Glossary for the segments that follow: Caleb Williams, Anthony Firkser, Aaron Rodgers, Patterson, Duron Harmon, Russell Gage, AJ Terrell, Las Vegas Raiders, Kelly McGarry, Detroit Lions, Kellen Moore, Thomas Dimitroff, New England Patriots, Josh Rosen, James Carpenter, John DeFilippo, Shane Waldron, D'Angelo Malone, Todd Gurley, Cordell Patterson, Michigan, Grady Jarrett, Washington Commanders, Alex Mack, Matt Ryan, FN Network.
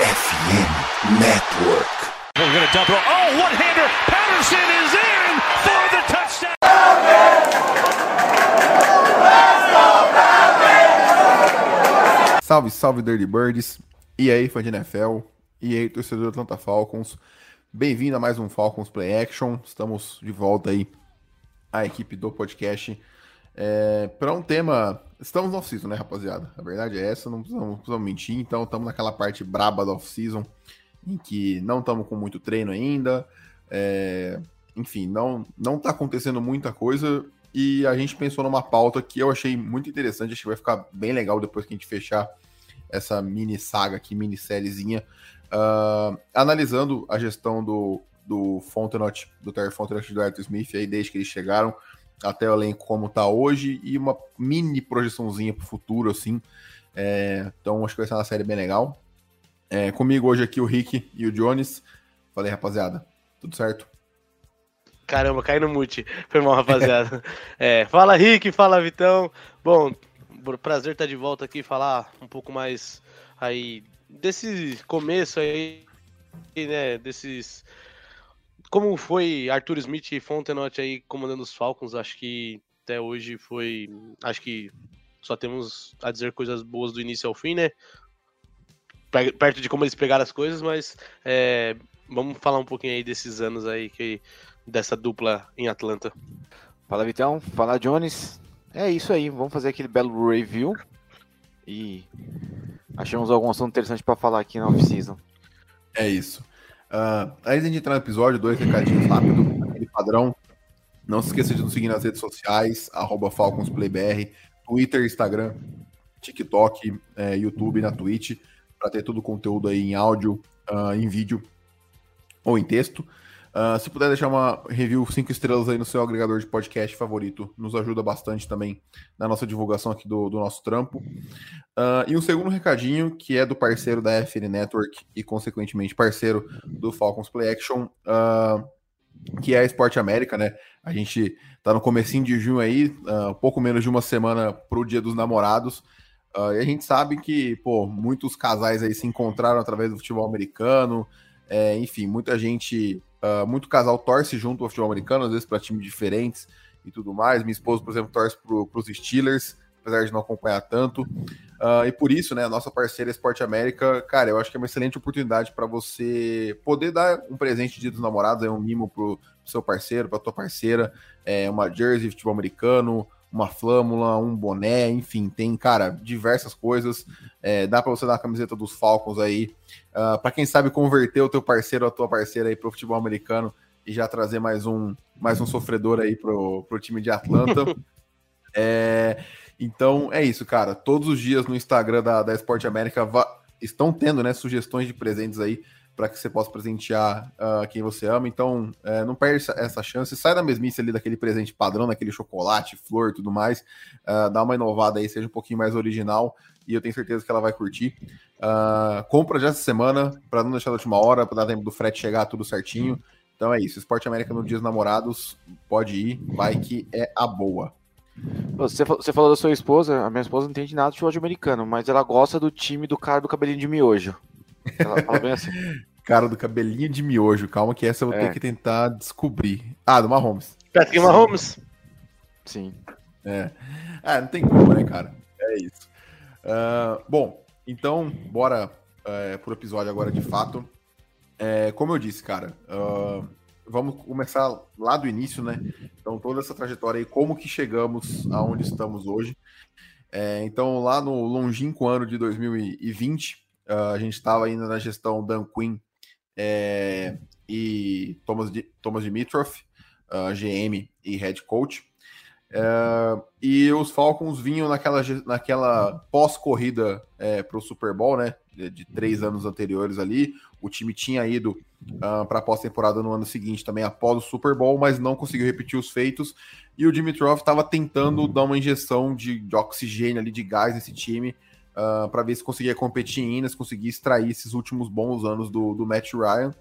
FN Network. We're going to double. Oh, one-hander. Patterson is in for the touchdown. Salve, salve, Dirty Birds. E aí, fã de NFL. E aí, torcedor do Atlanta Falcons. Bem-vindo a mais um Falcons Play Action. Estamos de volta aí, a equipe do podcast, para um tema... Estamos no off-season, né, rapaziada? A verdade é essa, não precisamos mentir. Então, estamos naquela parte braba da off-season, em que não estamos com muito treino ainda. Enfim, não está acontecendo muita coisa. E a gente pensou numa pauta que eu achei muito interessante. Acho que vai ficar bem legal depois que a gente fechar essa mini saga aqui, minissériezinha. Analisando a gestão do Fontenot, do Terry Fontenot e do Arthur Smith, aí, desde que eles chegaram até o elenco como tá hoje, e uma mini projeçãozinha pro futuro, assim. Então, acho que vai ser uma série bem legal. Comigo hoje aqui o Rick e o Jones. Falei, rapaziada, tudo certo? Caramba, caí no mute. Foi mal, rapaziada. Fala, Rick, fala, Vitão. Bom, prazer estar de volta aqui, falar um pouco mais aí desse começo aí, né, desses... Como foi Arthur Smith e Fontenot aí comandando os Falcons, acho que até hoje foi... Acho que só temos a dizer coisas boas do início ao fim, né? Perto de como eles pegaram as coisas, mas vamos falar um pouquinho aí desses anos aí, dessa dupla em Atlanta. Fala, Vitão. Fala, Jones. É isso aí, vamos fazer aquele belo review e achamos algum assunto interessante para falar aqui na off-season. É isso. Antes de entrar no episódio, 2 recadinhos rápidos, aquele padrão. Não se esqueça de nos seguir nas redes sociais, @FalconsPlayBR, Twitter, Instagram, TikTok, YouTube, na Twitch, para ter todo o conteúdo aí em áudio, em vídeo ou em texto. Se puder deixar uma review 5 estrelas aí no seu agregador de podcast favorito, nos ajuda bastante também na nossa divulgação aqui do nosso trampo. E um segundo recadinho, que é do parceiro da FN Network e, consequentemente, parceiro do Falcons Play Action, que é a Sport América, né? A gente tá no comecinho de junho aí, pouco menos de uma semana pro Dia dos Namorados, e a gente sabe que, muitos casais aí se encontraram através do futebol americano, enfim, muita gente, muito casal torce junto ao futebol americano, às vezes para times diferentes e tudo mais. Minha esposa, por exemplo, torce para os Steelers, apesar de não acompanhar tanto, e por isso, né, a nossa parceira Sport América, cara, eu acho que é uma excelente oportunidade para você poder dar um presente de Dia dos Namorados, um mimo pro seu parceiro, pra tua parceira, uma jersey de futebol americano, uma flâmula, um boné, enfim, tem, cara, diversas coisas, dá para você dar a camiseta dos Falcons aí, para quem sabe converter o teu parceiro, a tua parceira aí pro futebol americano e já trazer mais um sofredor aí pro time de Atlanta. Então é isso, cara, todos os dias no Instagram da Sport América estão tendo, né, sugestões de presentes aí para que você possa presentear quem você ama. Então, não perde essa chance. Sai da mesmice ali daquele presente padrão, daquele chocolate, flor e tudo mais. Dá uma inovada aí, seja um pouquinho mais original. E eu tenho certeza que ela vai curtir. Compra já essa semana, para não deixar da última hora, para dar tempo do frete chegar tudo certinho. Então é isso. Sport América no Dia dos Namorados. Pode ir, vai que é a boa. Você falou da sua esposa. A minha esposa não entende nada de futebol americano, mas ela gosta do time do cara do cabelinho de miojo. Ela fala bem assim. Cara do cabelinho de miojo, calma que essa eu vou ter que tentar descobrir. Do Mahomes. Patrick Mahomes? Sim. Não tem como, né, cara? É isso. Bom, então, bora pro episódio agora de fato. Como eu disse, cara, vamos começar lá do início, né? Então, toda essa trajetória aí, como que chegamos aonde estamos hoje. Então, lá no longínquo ano de 2020, a gente estava ainda na gestão Dan Quinn, e Thomas Dimitroff, GM e Head Coach, e os Falcons vinham naquela pós-corrida para o Super Bowl, né, de 3 anos anteriores ali. O time tinha ido para a pós-temporada no ano seguinte também, após o Super Bowl, mas não conseguiu repetir os feitos, e o Dimitroff estava tentando dar uma injeção de oxigênio ali, de gás nesse time, para ver se conseguia competir ainda, se conseguia extrair esses últimos bons anos do Matt Ryan.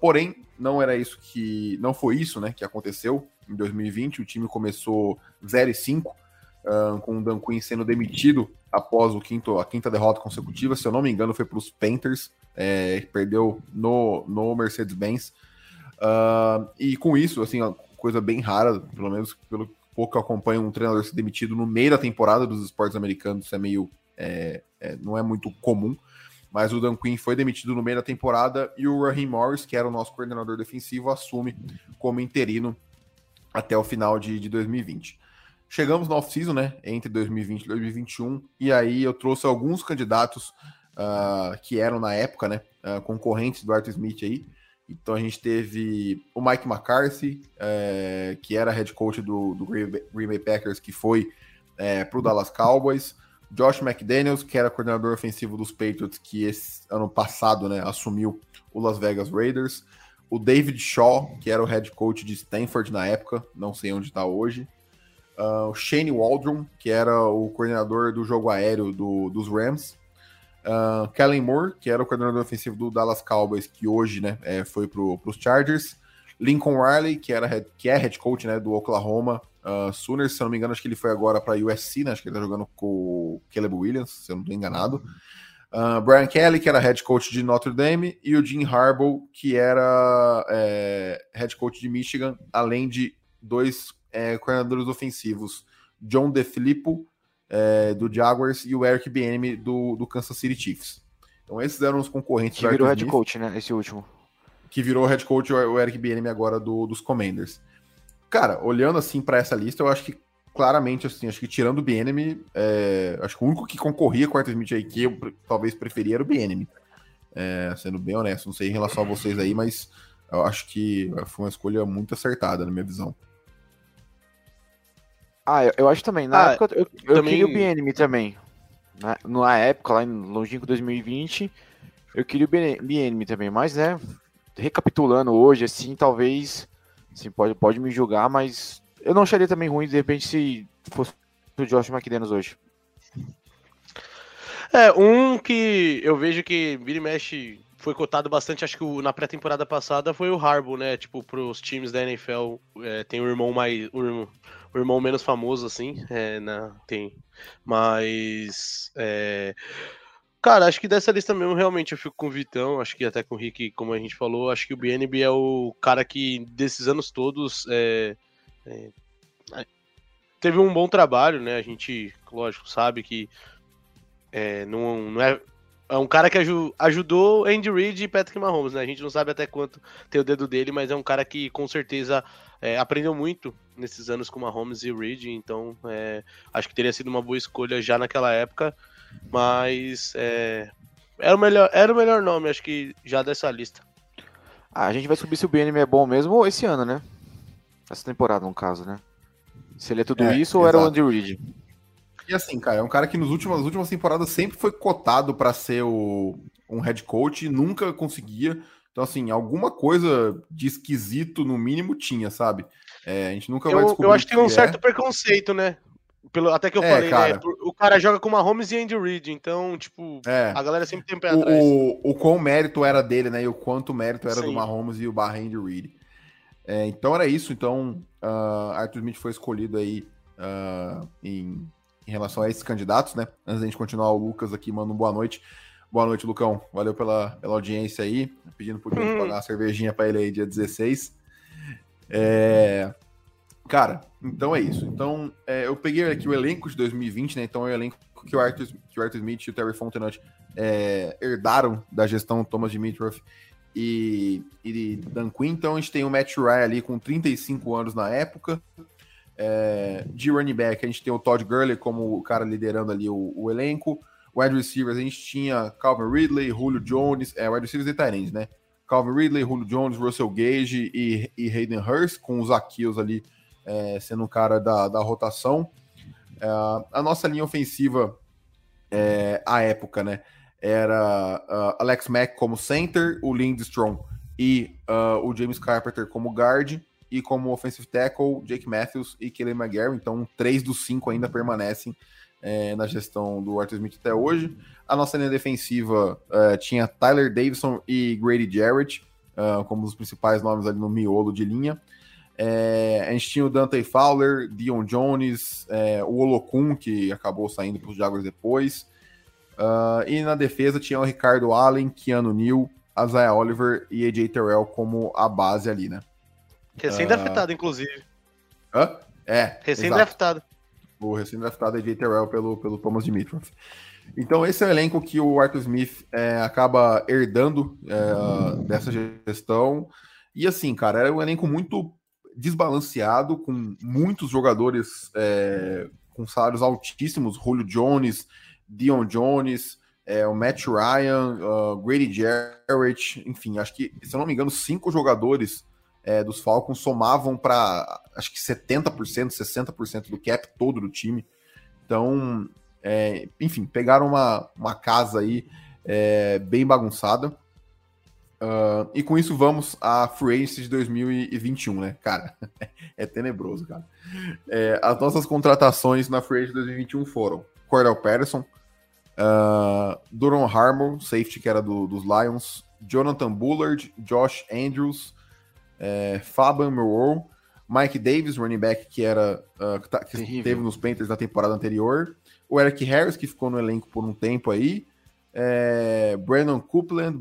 Porém, não foi isso, né, que aconteceu em 2020. O time começou 0-5, com o Dan Quinn sendo demitido após a quinta derrota consecutiva, se eu não me engano foi para os Panthers, perdeu no Mercedes-Benz, e com isso, assim, coisa bem rara, pelo menos pelo pouco que eu acompanho, um treinador ser demitido no meio da temporada dos esportes americanos, isso é meio, não é muito comum, mas o Dan Quinn foi demitido no meio da temporada e o Raheem Morris, que era o nosso coordenador defensivo, assume como interino até o final de 2020. Chegamos na off-season, né, entre 2020 e 2021, e aí eu trouxe alguns candidatos que eram na época, né, concorrentes do Arthur Smith aí. Então a gente teve o Mike McCarthy, que era head coach do Green Bay Packers, que foi para o Dallas Cowboys. Josh McDaniels, que era coordenador ofensivo dos Patriots, que esse ano passado, né, assumiu o Las Vegas Raiders. O David Shaw, que era o head coach de Stanford na época, não sei onde está hoje. O Shane Waldron, que era o coordenador do jogo aéreo dos Rams. Kellen Moore, que era o coordenador ofensivo do Dallas Cowboys, que hoje, né, foi para os Chargers. Lincoln Riley, que é head coach, né, do Oklahoma Sooners, se eu não me engano, acho que ele foi agora para USC, né? Acho que ele tá jogando com o Caleb Williams, se eu não tô enganado. Brian Kelly, que era head coach de Notre Dame, e o Jim Harbaugh, que era head coach de Michigan, além de dois coordenadores ofensivos, John DeFilippo, do Jaguars, e o Eric Bieniemy, do Kansas City Chiefs. Então esses eram os concorrentes. Que virou head coach, né, esse último. Que virou head coach, o Eric Bieniemy agora dos Commanders. Cara, olhando assim para essa lista, eu acho que claramente, assim, acho que tirando o Bieniemy, acho que o único que concorria com o Arthur Smith aí, que eu talvez preferia, era o Bieniemy. Sendo bem honesto, não sei em relação a vocês aí, mas eu acho que foi uma escolha muito acertada, na minha visão. Eu acho também. Na época, eu também... queria o Bieniemy também. Na época, lá em longínquo 2020, eu queria o Bieniemy também, mas, né, recapitulando hoje, assim, talvez... Assim, pode me julgar, mas eu não acharia também ruim, de repente, se fosse o Josh McDaniels hoje. Um que eu vejo que vira e mexe foi cotado bastante, acho que na pré-temporada passada, foi o Harbaugh, né? Tipo, pros times da NFL, tem o irmão menos famoso, assim, tem. Mas... Cara, acho que dessa lista mesmo, realmente, eu fico com o Vitão, acho que até com o Rick, como a gente falou, acho que o Bieniemy é o cara que, desses anos todos, teve um bom trabalho, né, a gente, lógico, sabe que é um cara que ajudou Andy Reid e Patrick Mahomes, né, a gente não sabe até quanto tem o dedo dele, mas é um cara que, com certeza, aprendeu muito nesses anos com Mahomes e Reid, então, acho que teria sido uma boa escolha já naquela época. Mas era o melhor nome, acho que já dessa lista. A gente vai subir se o Bieniemy é bom mesmo esse ano, né? Essa temporada, no caso, né? Se ele é tudo isso, ou era o Andy Reid? E assim, cara, é um cara que nas últimas temporadas sempre foi cotado para ser um head coach e nunca conseguia. Então, assim, alguma coisa de esquisito, no mínimo, tinha, sabe? A gente nunca vai descobrir. Eu acho que tem um certo preconceito, né? Até que eu falei, cara. Né? O cara joga com Mahomes e Andy Reid, então, tipo, a galera sempre tem pé atrás. O quão mérito era dele, né? E o quanto mérito era do Mahomes e o barra Andy Reid. Então era isso. Então, Arthur Smith foi escolhido aí em relação a esses candidatos, né? Antes da gente continuar, o Lucas aqui manda um boa noite. Boa noite, Lucão. Valeu pela audiência aí. Pedindo pro gente pagar uma cervejinha pra ele aí dia 16. Cara, então é isso. Então, eu peguei aqui o elenco de 2020, né? Então, é o elenco que o Arthur Smith e o Terry Fontenot herdaram da gestão Thomas Dimitroff e Dan Quinn. Então, a gente tem o Matt Ryan ali com 35 anos na época. De running back, a gente tem o Todd Gurley como o cara liderando ali o elenco. Wide receivers, a gente tinha Calvin Ridley, Julio Jones, wide receivers e tight ends, né? Calvin Ridley, Julio Jones, Russell Gage e Hayden Hurst, com os Aquils ali sendo um cara da rotação. A nossa linha ofensiva, à época, né, era Alex Mack como center, o Lindstrom e o James Carpenter como guard, e como offensive tackle, Jake Matthews e Kelly McGarry. Então, 3 dos 5 ainda permanecem na gestão do Arthur Smith até hoje. A nossa linha defensiva tinha Tyler Davidson e Grady Jarrett como os principais nomes ali no miolo de linha. A gente tinha o Dante Fowler, Deion Jones, o Olokun, que acabou saindo para os Jaguars depois. E na defesa tinha o Ricardo Allen, Keanu Neal, Isaiah Oliver e AJ Terrell como a base ali, né? Recém-draftado, inclusive. Hã? É. Recém-draftado. O recém-draftado AJ Terrell pelo Thomas Dimitroff. Então esse é o elenco que o Arthur Smith acaba herdando dessa gestão. E assim, cara, era um elenco muito desbalanceado, com muitos jogadores com salários altíssimos. Julio Jones, Deion Jones, o Matt Ryan, Grady Jarrett, enfim, acho que, se eu não me engano, 5 jogadores dos Falcons somavam para, acho que 70%, 60% do cap todo do time. Então, enfim, pegaram uma casa aí bem bagunçada. E com isso vamos à Free Agency de 2021, né, cara? É tenebroso, cara. As nossas contratações na Free Agency de 2021 foram Cordell Patterson, Duron Harmon, safety que era dos Lions, Jonathan Bullard, Josh Andrews, Fabian Moreau, Mike Davis, running back que esteve nos Panthers na temporada anterior, o Eric Harris, que ficou no elenco por um tempo aí, Brandon Copeland,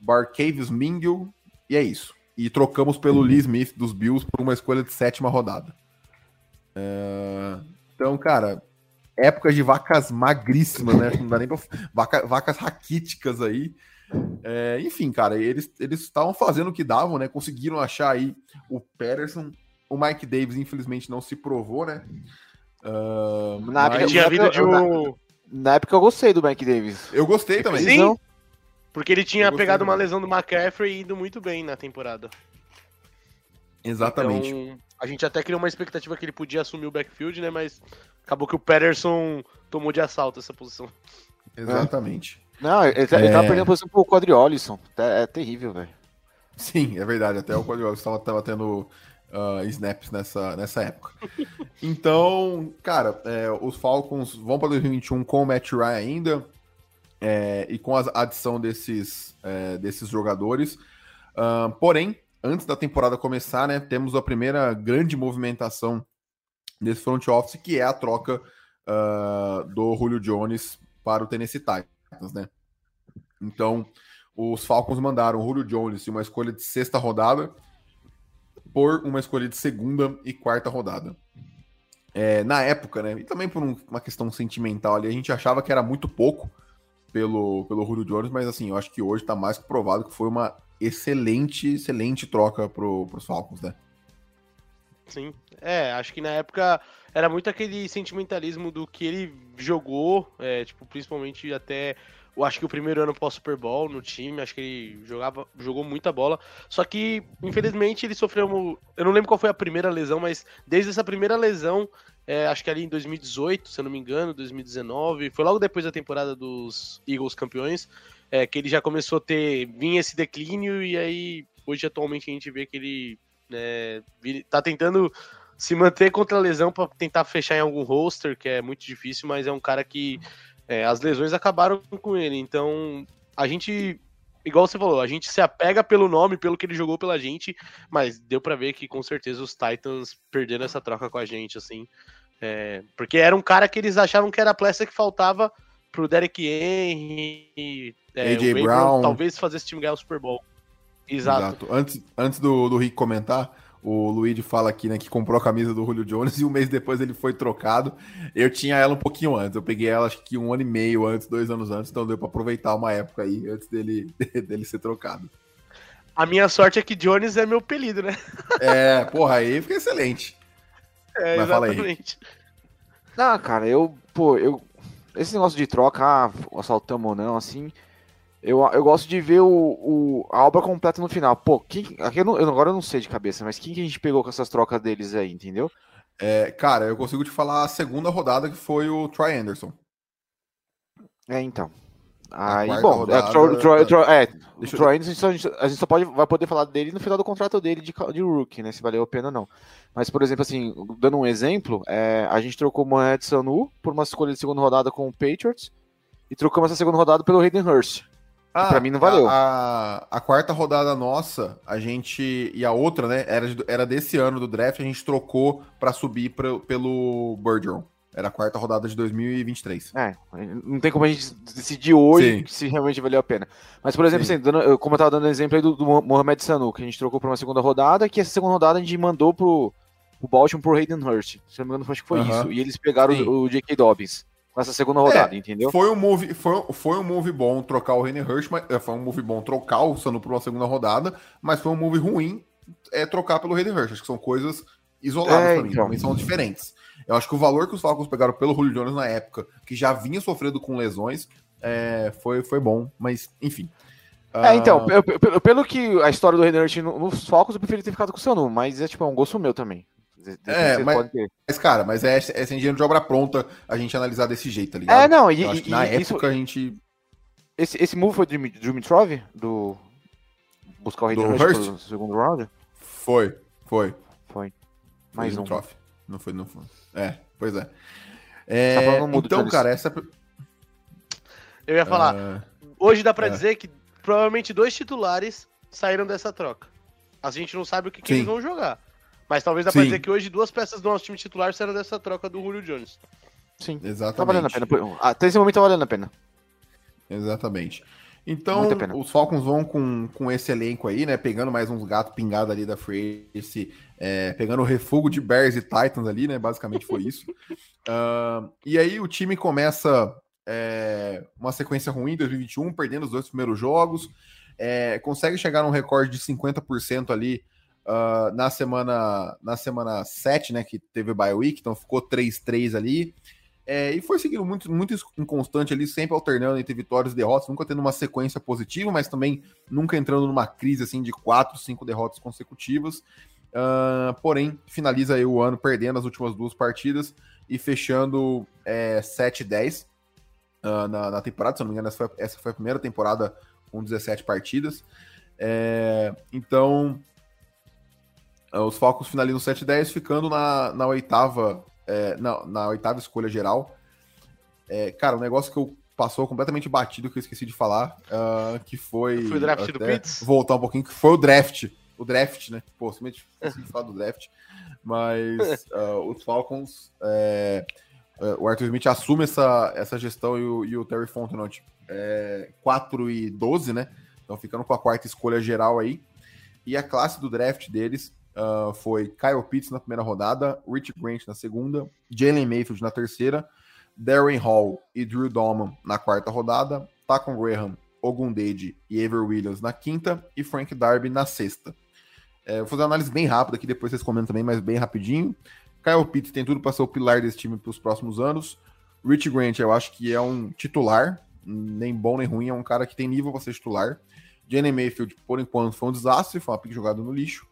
Barcavius Mingo, e é isso. E trocamos pelo Lee Smith dos Bills por uma escolha de 7ª rodada. Então, cara, época de vacas magríssimas, né? Não dá nem pra... Vacas raquíticas aí. Enfim, cara, eles estavam fazendo o que davam, né? Conseguiram achar aí o Patterson. O Mike Davis, infelizmente, não se provou, né? Na época eu gostei do Mike Davis. Eu gostei também. Sim, não? Porque ele tinha pegado uma lesão do McCaffrey e ido muito bem na temporada. Exatamente. Então, a gente até criou uma expectativa que ele podia assumir o backfield, né? Mas acabou que o Patterson tomou de assalto essa posição. Exatamente. Não, ele tava perdendo a posição pro Quadriolison. É terrível, velho. Sim, é verdade. Até o Quadriolison tava tendo snaps nessa época. Então, cara, os Falcons vão pra 2021 com o Matt Ryan ainda. E com a adição desses jogadores. Porém, antes da temporada começar, né, temos a primeira grande movimentação desse front office, que é a troca do Julio Jones para o Tennessee Titans, né? Então, os Falcons mandaram o Julio Jones de uma escolha de 6ª rodada por uma escolha de 2ª e 4ª rodada. Na época, né, e também por uma questão sentimental ali, a gente achava que era muito pouco pelo Julio Jones, mas assim, eu acho que hoje tá mais que provado que foi uma excelente troca pros Falcons, né? Sim, acho que na época era muito aquele sentimentalismo do que ele jogou, tipo, principalmente até, eu acho que o primeiro ano pós-Super Bowl no time, acho que ele jogou muita bola, só que, infelizmente, ele sofreu, eu não lembro qual foi a primeira lesão, mas desde essa primeira lesão, acho que ali em 2018, se eu não me engano, 2019, foi logo depois da temporada dos Eagles campeões, que ele já começou a vir esse declínio, e aí hoje atualmente a gente vê que ele tá tentando se manter contra a lesão para tentar fechar em algum roster, que é muito difícil, mas é um cara que as lesões acabaram com ele, então a gente... Igual você falou, a gente se apega pelo nome, pelo que ele jogou pela gente, mas deu pra ver que com certeza os Titans perderam essa troca com a gente, assim. Porque era um cara que eles achavam que era a peça que faltava pro Derek Henry, AJ Brown, talvez fazer esse time ganhar o Super Bowl. Exato. Antes do Rick comentar, o Luigi fala aqui, né, que comprou a camisa do Julio Jones e um mês depois ele foi trocado. Eu tinha ela um pouquinho antes, eu peguei ela acho que 1 ano e meio antes, 2 anos antes, então deu para aproveitar uma época aí antes dele ser trocado. A minha sorte é que Jones é meu apelido, né? Porra, aí fica excelente. Mas exatamente. Fala aí. Não, cara, esse negócio de troca, assaltamos ou não, assim... Eu gosto de ver a obra completa no final. Pô, agora eu não sei de cabeça, mas quem que a gente pegou com essas trocas deles aí, entendeu? Cara, eu consigo te falar a 2ª rodada, que foi o Troy Anderson. Então. Aí, bom, rodada, o Troy Anderson, a gente só vai poder falar dele no final do contrato dele de rookie, né, se valeu a pena ou não. Mas, por exemplo, assim, dando um exemplo, a gente trocou uma Edson U por uma escolha de 2ª rodada com o Patriots e trocamos essa 2ª rodada pelo Hayden Hurst. Ah, pra mim não valeu. A quarta rodada nossa, a gente... E a outra, né? Era desse ano do draft, a gente trocou pra subir pelo Bergeron. Era a quarta rodada de 2023. É, não tem como a gente decidir hoje se realmente valeu a pena. Mas, por exemplo, assim, como eu tava dando exemplo aí do Mohamed Sanu, que a gente trocou pra uma segunda rodada, que essa segunda rodada a gente mandou pro Baltimore, pro Hayden Hurst. Se não me engano, acho que foi isso. E eles pegaram o J.K. Dobbins. Nessa segunda rodada, entendeu? Foi um move bom trocar o Hayden Hurst, mas foi um move bom trocar o Sanu para uma segunda rodada, mas foi um move ruim trocar pelo Hayden Hurst. Acho que são coisas isoladas para mim, também são diferentes. Eu acho que o valor que os Falcons pegaram pelo Julio Jones na época, que já vinha sofrendo com lesões, foi bom, mas enfim. Então, pelo que a história do Hayden Hurst nos Falcons, eu preferi ter ficado com o Sanu, mas é um gosto meu também. Mas é sem dinheiro de obra pronta a gente analisar desse jeito, tá ligado? Na época a gente... Esse move foi Dimitroff? Do buscar o Hayden Hurst no segundo round? Foi. Mais um. Não foi. Então, cara, essa... Eu ia falar, hoje dá pra dizer que provavelmente 2 titulares saíram dessa troca. A gente não sabe o que eles vão jogar. Mas talvez dá pra dizer que hoje 2 peças do nosso time titular serão dessa troca do Julio Jones. Sim, exatamente. Tá valendo a pena. Até esse momento tá valendo a pena. Exatamente. Então, os Falcons vão com esse elenco aí, né? Pegando mais uns gatos pingados ali da Free Agency, pegando o refugo de Bears e Titans ali, né? Basicamente foi isso. E aí o time começa uma sequência ruim em 2021, perdendo os 2 primeiros jogos. Consegue chegar num recorde de 50% ali na semana 7, né, que teve bye week, então ficou 3-3 ali, e foi seguindo muito inconstante ali, sempre alternando entre vitórias e derrotas, nunca tendo uma sequência positiva, mas também nunca entrando numa crise assim de 4-5 derrotas consecutivas, porém finaliza aí o ano perdendo as últimas 2 partidas e fechando 7-10 na temporada, se eu não me engano essa foi a primeira temporada com 17 partidas, então... Os Falcons finalizam 7-10, ficando na oitava na oitava escolha geral. Cara, um negócio que passou completamente batido, que eu esqueci de falar, que foi... Foi o draft do Pitts? Voltar um pouquinho, que foi o draft. O draft, né? Pô, simplesmente esqueci de falar do draft. Mas os Falcons... o Arthur Smith assume essa gestão e o Terry Fontenot 4-12, né? Então ficando com a quarta escolha geral aí. E a classe do draft deles... foi Kyle Pitts na primeira rodada, Rich Grant na segunda, Jalen Mayfield na terceira, Darren Hall e Drew Dahlman na quarta rodada, Taco Graham, Ogundeji e Avery Williams na quinta e Frank Darby na sexta. Vou fazer uma análise bem rápida aqui, depois vocês comentam também, mas bem rapidinho. Kyle Pitts tem tudo para ser o pilar desse time para os próximos anos. Rich Grant eu acho que é um titular, nem bom nem ruim, é um cara que tem nível para ser titular. Jalen Mayfield, por enquanto, foi um desastre, foi uma pick jogada no lixo.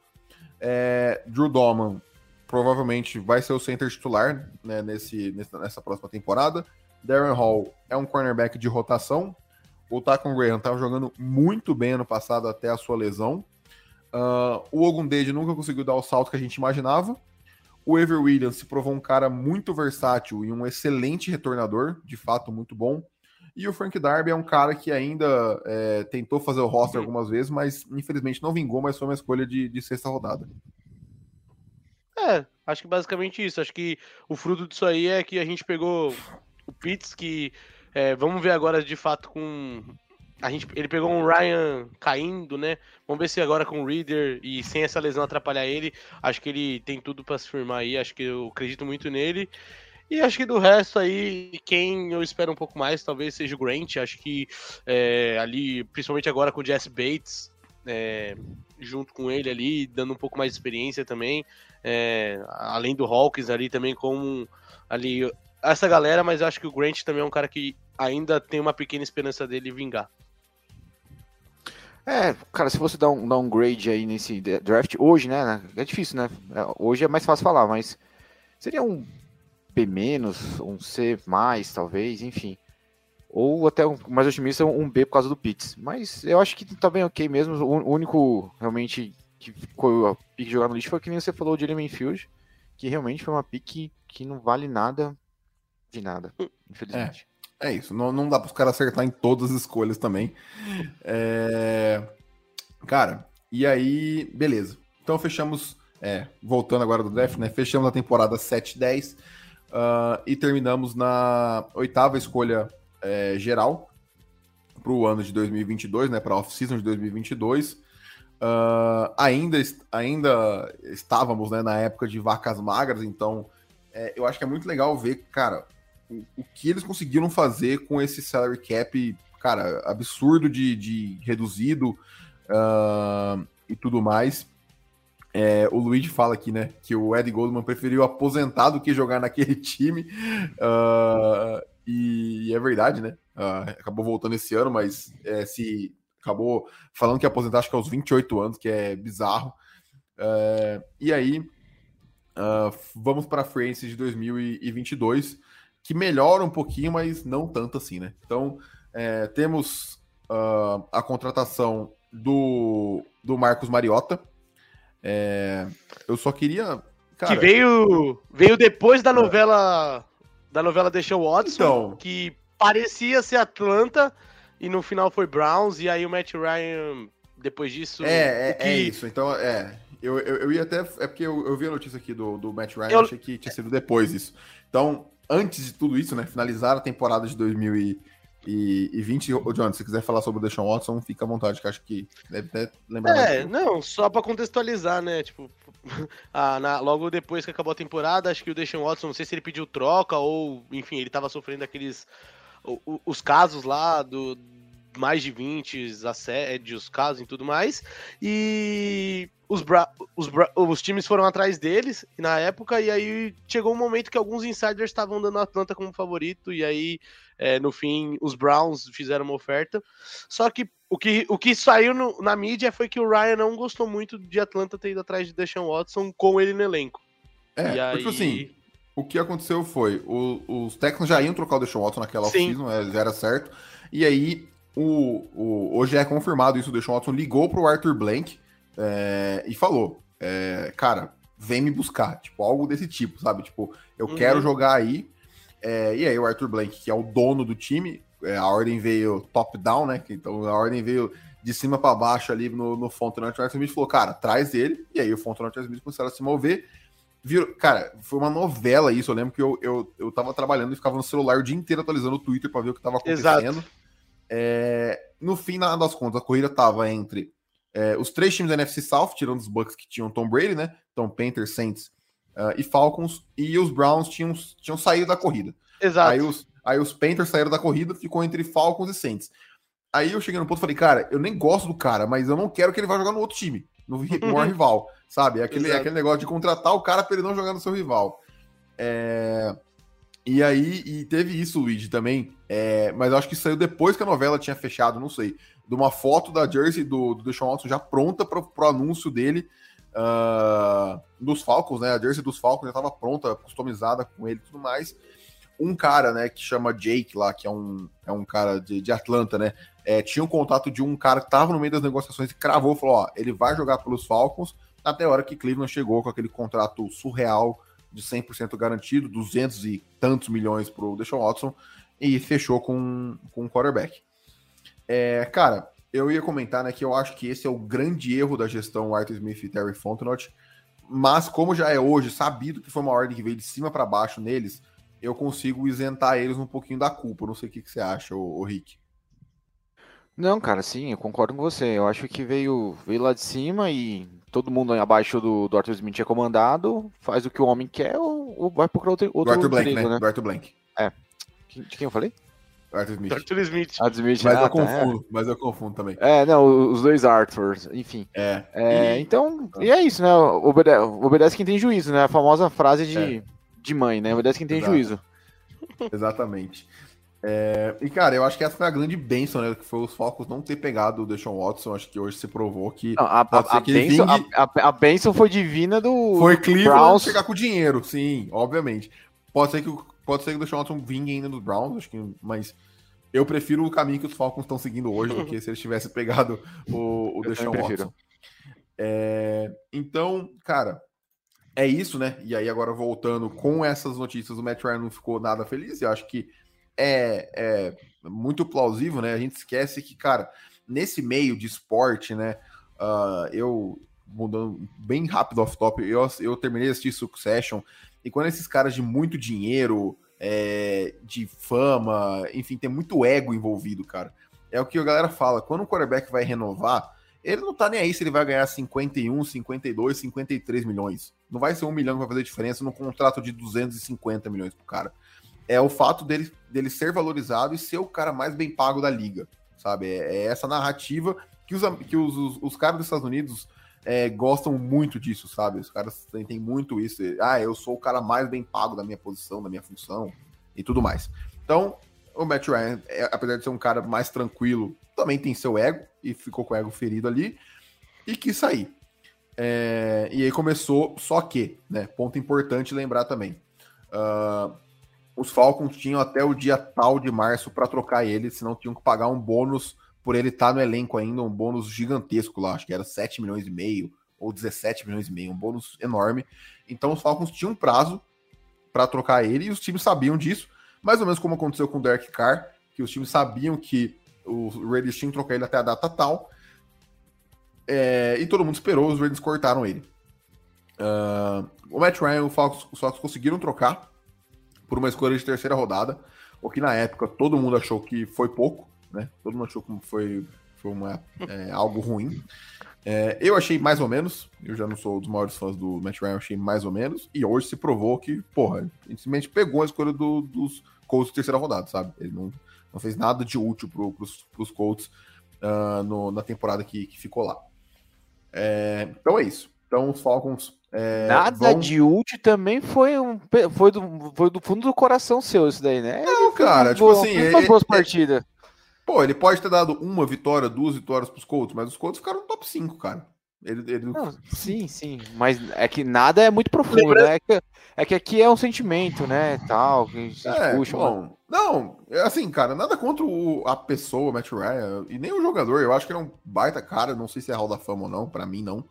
Drew Dahlman provavelmente vai ser o center titular, né, nessa próxima temporada. Darren Hall é um cornerback de rotação. O Taco Graham estava jogando muito bem ano passado até a sua lesão. O Ogundeji nunca conseguiu dar o salto que a gente imaginava. O Avery Williams se provou um cara muito versátil e um excelente retornador, de fato muito bom. E o Frank Darby é um cara que ainda tentou fazer o roster algumas vezes, mas infelizmente não vingou, mas foi uma escolha de sexta rodada. Acho que basicamente isso. Acho que o fruto disso aí é que a gente pegou o Pitts, que vamos ver agora de fato com... Ele pegou um Ryan caindo, né? Vamos ver se agora com o Reader e sem essa lesão atrapalhar ele. Acho que ele tem tudo para se firmar aí, acho que eu acredito muito nele. E acho que do resto aí, quem eu espero um pouco mais, talvez seja o Grant. Acho que ali, principalmente agora com o Jesse Bates, junto com ele ali, dando um pouco mais de experiência também. Além do Hawkins ali também, como ali essa galera, mas eu acho que o Grant também é um cara que ainda tem uma pequena esperança dele vingar. Cara, se fosse dar um grade aí nesse draft, hoje, né? É difícil, né? Hoje é mais fácil falar, mas seria um... B-, um C+, talvez, enfim. Ou até mais otimista, um B por causa do Pitts. Mas eu acho que tá bem ok mesmo. O único, realmente, que ficou a pick jogar no lixo foi, que nem você falou, o Jalen Mayfield, que realmente foi uma pick que não vale nada de nada, infelizmente. É isso, não dá para os caras acertar em todas as escolhas também. Cara, e aí, beleza. Então fechamos, voltando agora do draft, né? Fechamos a temporada 7-10 e terminamos na oitava escolha geral para o ano de 2022, né? Para a off-season de 2022. Ainda estávamos, né, na época de vacas magras, então eu acho que é muito legal ver, cara, o que eles conseguiram fazer com esse salary cap, cara, absurdo de reduzido e tudo mais. O Luigi fala aqui, né, que o Eddie Goldman preferiu aposentar do que jogar naquele time, e é verdade, né? Acabou voltando esse ano, mas se... acabou falando que ia aposentar, acho que aos 28 anos, que é bizarro. E aí, vamos para a free agency de 2022, que melhora um pouquinho, mas não tanto assim, né? Então, temos a contratação do Marcus Mariota. Eu só queria... Cara, que veio depois da novela Deshaun Watson, então, que parecia ser Atlanta... E no final foi Browns, e aí o Matt Ryan, depois disso... isso, então, eu ia até... É porque eu vi a notícia aqui do Matt Ryan, achei que tinha sido depois isso. Então, antes de tudo isso, né, finalizar a temporada de 2020... Ô, John, se quiser falar sobre o Deshaun Watson, fica à vontade, que acho que deve até lembrar... Não, só pra contextualizar, né, tipo... logo depois que acabou a temporada, acho que o Deshaun Watson, não sei se ele pediu troca ou... Enfim, ele tava sofrendo aqueles... os casos lá do mais de 20 assédios, casos e tudo mais, e os times foram atrás deles na época, e aí chegou um momento que alguns insiders estavam dando a Atlanta como favorito, e aí no fim os Browns fizeram uma oferta, só que o que saiu na mídia foi que o Ryan não gostou muito de Atlanta ter ido atrás de Deshaun Watson com ele no elenco. Porque assim... O que aconteceu foi, os Texans já iam trocar o Deshaun Watson naquela off-season, já era certo. E aí, hoje é confirmado isso, o Deshaun Watson ligou pro Arthur Blank e falou, cara, vem me buscar, tipo, algo desse tipo, sabe? Tipo, eu quero jogar aí. E aí o Arthur Blank, que é o dono do time, a ordem veio top-down, né? Então a ordem veio de cima para baixo ali no Fontenot, o Arthur Smith falou, cara, traz ele. E aí o Fontenot e o Smith começaram a se mover. Cara, foi uma novela isso, eu lembro que eu tava trabalhando e ficava no celular o dia inteiro atualizando o Twitter pra ver o que tava acontecendo. No fim, nada das contas, a corrida tava entre os três times da NFC South, tirando os Bucks que tinham Tom Brady, né? Então, Panthers, Saints e Falcons, e os Browns tinham saído da corrida. Exato. Aí os Panthers saíram da corrida, ficou entre Falcons e Saints. Aí eu cheguei no ponto e falei, cara, eu nem gosto do cara, mas eu não quero que ele vá jogar no outro time, no maior rival, sabe? Aquele negócio de contratar o cara pra ele não jogar no seu rival. E aí, teve isso, Luigi, também, mas eu acho que saiu depois que a novela tinha fechado, não sei, de uma foto da jersey do Deshaun Watson já pronta pro anúncio dele dos Falcons, né? A jersey dos Falcons já tava pronta, customizada com ele e tudo mais. Um cara, né, que chama Jake lá, que é um cara de Atlanta, né, tinha um contato de um cara que tava no meio das negociações e cravou, falou, ó, ele vai jogar pelos Falcons, até a hora que Cleveland chegou com aquele contrato surreal de 100% garantido, 200 e tantos milhões pro Deshaun Watson, e fechou com um quarterback. Cara, eu ia comentar, né, que eu acho que esse é o grande erro da gestão Arthur Smith e Terry Fontenot, mas como já é hoje sabido que foi uma ordem que veio de cima para baixo neles, eu consigo isentar eles um pouquinho da culpa. Não sei o que você acha, ô Rick. Não, cara, sim, eu concordo com você. Eu acho que veio lá de cima e todo mundo abaixo do Arthur Smith é comandado, faz o que o homem quer ou vai procurar outro Arthur Blank, né? Do Arthur Blank. De quem eu falei? Arthur Smith. Arthur Smith. Mas eu confundo também. Não, os dois Arthurs, enfim. Então, e é isso, né? Obedece quem tem juízo, né? A famosa frase de mãe, né? Obedece quem tem juízo. Exatamente. E, cara, eu acho que essa foi a grande bênção, né? Que foi os Falcons não ter pegado o Deshaun Watson. Acho que hoje se provou que... Não, a bênção foi divina do... Foi Cleveland Browns chegar com dinheiro, sim, obviamente. Pode ser que o Deshaun Watson vingue ainda dos Browns, acho que, mas eu prefiro o caminho que os Falcons estão seguindo hoje do que se eles tivessem pegado o Deshaun Watson. Então, cara... É isso, né? E aí agora voltando com essas notícias, o Matt Ryan não ficou nada feliz, e acho que é muito plausível, né? A gente esquece que, cara, nesse meio de esporte, né? Eu, mudando bem rápido off-top, eu terminei de assistir Succession, e quando esses caras de muito dinheiro, de fama, enfim, tem muito ego envolvido, cara. É o que a galera fala, quando o quarterback vai renovar, ele não tá nem aí se ele vai ganhar 51, 52, 53 milhões. Não vai ser 1 milhão que vai fazer diferença num contrato de 250 milhões pro cara. É o fato dele ser valorizado e ser o cara mais bem pago da liga, sabe? É essa narrativa que os caras dos Estados Unidos gostam muito disso, sabe? Os caras têm muito isso. Eu sou o cara mais bem pago da minha posição, da minha função e tudo mais. Então, o Matt Ryan, apesar de ser um cara mais tranquilo, também tem seu ego, e ficou com o ego ferido ali, e quis sair. E aí começou, só que, né, ponto importante lembrar também, os Falcons tinham até o dia tal de março para trocar ele, senão tinham que pagar um bônus por ele estar no elenco ainda, um bônus gigantesco lá, acho que era 7 milhões e meio, ou 17 milhões e meio, um bônus enorme. Então os Falcons tinham um prazo para trocar ele, e os times sabiam disso, mais ou menos como aconteceu com o Derek Carr, que os times sabiam que o Raiders tinha que trocar ele até a data tal, e todo mundo esperou, os Raiders cortaram ele. O Matt Ryan, os Falcons conseguiram trocar por uma escolha de terceira rodada, o que na época todo mundo achou que foi pouco, né? Todo mundo achou que foi algo ruim. Eu achei mais ou menos, eu já não sou um dos maiores fãs do Matt Ryan, eu achei mais ou menos, e hoje se provou que, porra, ele simplesmente pegou a escolha dos Colts de terceira rodada, sabe? Ele não fez nada de útil pros Colts na temporada que ficou lá. Então é isso. Então os Falcons... de útil também foi do fundo do coração seu isso daí, né? Não, cara, tipo assim... Ele boas partidas. Ele pode ter dado 1 vitória, 2 vitórias pros Colts, mas os Colts ficaram no top 5, cara. Ele... Não, sim, mas é que nada é muito profundo, né? É que aqui é um sentimento, né, tal, que a gente puxa, mano. Não, assim, cara, nada contra a pessoa, Matt Ryan, e nem o jogador, eu acho que ele é um baita cara, não sei se é Hall da Fama ou não, pra mim não,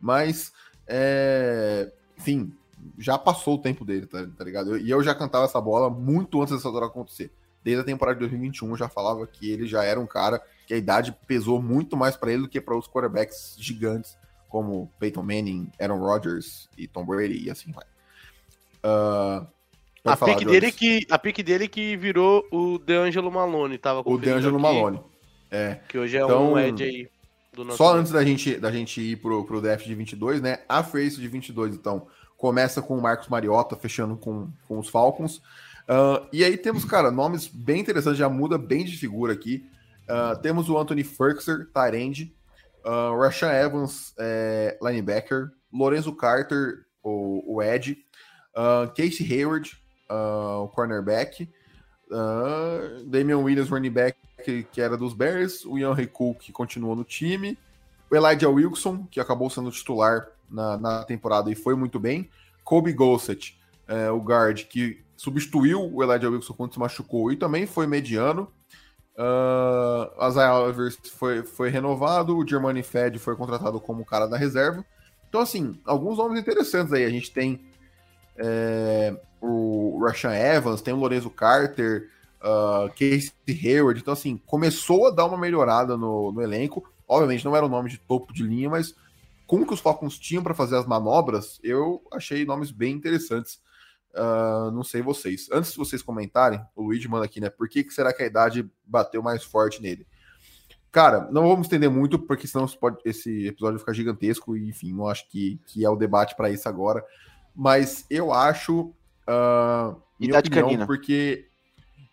mas, enfim, já passou o tempo dele, tá ligado? E eu já cantava essa bola muito antes dessa troca acontecer. Desde a temporada de 2021 eu já falava que ele já era um cara que a idade pesou muito mais para ele do que para os quarterbacks gigantes como Peyton Manning, Aaron Rodgers e Tom Brady e assim vai. A pique dele que virou o DeAngelo Malone, tava com o DeAngelo Malone. Que hoje é então, um edge aí do nosso. Só antes da gente ir pro draft de 22, né? A face de 22 então começa com o Marcus Mariota fechando com os Falcons. E aí temos, cara, nomes bem interessantes, já muda bem de figura aqui. Temos o Anthony Firkser, tight end, Rashaan Evans, linebacker, Lorenzo Carter, o edge, Casey Hayward, o cornerback, Damian Williams, running back, que era dos Bears, o Ian Rico, que continuou no time, o Elijah Wilson, que acabou sendo titular na temporada e foi muito bem, Kobe Gossett, o guard, que substituiu o Elijah Wilson quando se machucou e também foi mediano. Isaiah Oliver foi renovado, o Germani Fed foi contratado como cara da reserva. Então, assim, alguns nomes interessantes aí. A gente tem o Rashaan Evans, tem o Lorenzo Carter, Casey Hayward. Então, assim, começou a dar uma melhorada no elenco. Obviamente, não era um nome de topo de linha, mas como que os Falcons tinham para fazer as manobras, eu achei nomes bem interessantes. Não sei vocês. Antes de vocês comentarem, o Luigi manda aqui, né? Por que será que a idade bateu mais forte nele? Cara, não vamos estender muito, porque senão esse episódio vai ficar gigantesco e, enfim, não acho que é o debate para isso agora. Mas eu acho, minha opinião, canina. Porque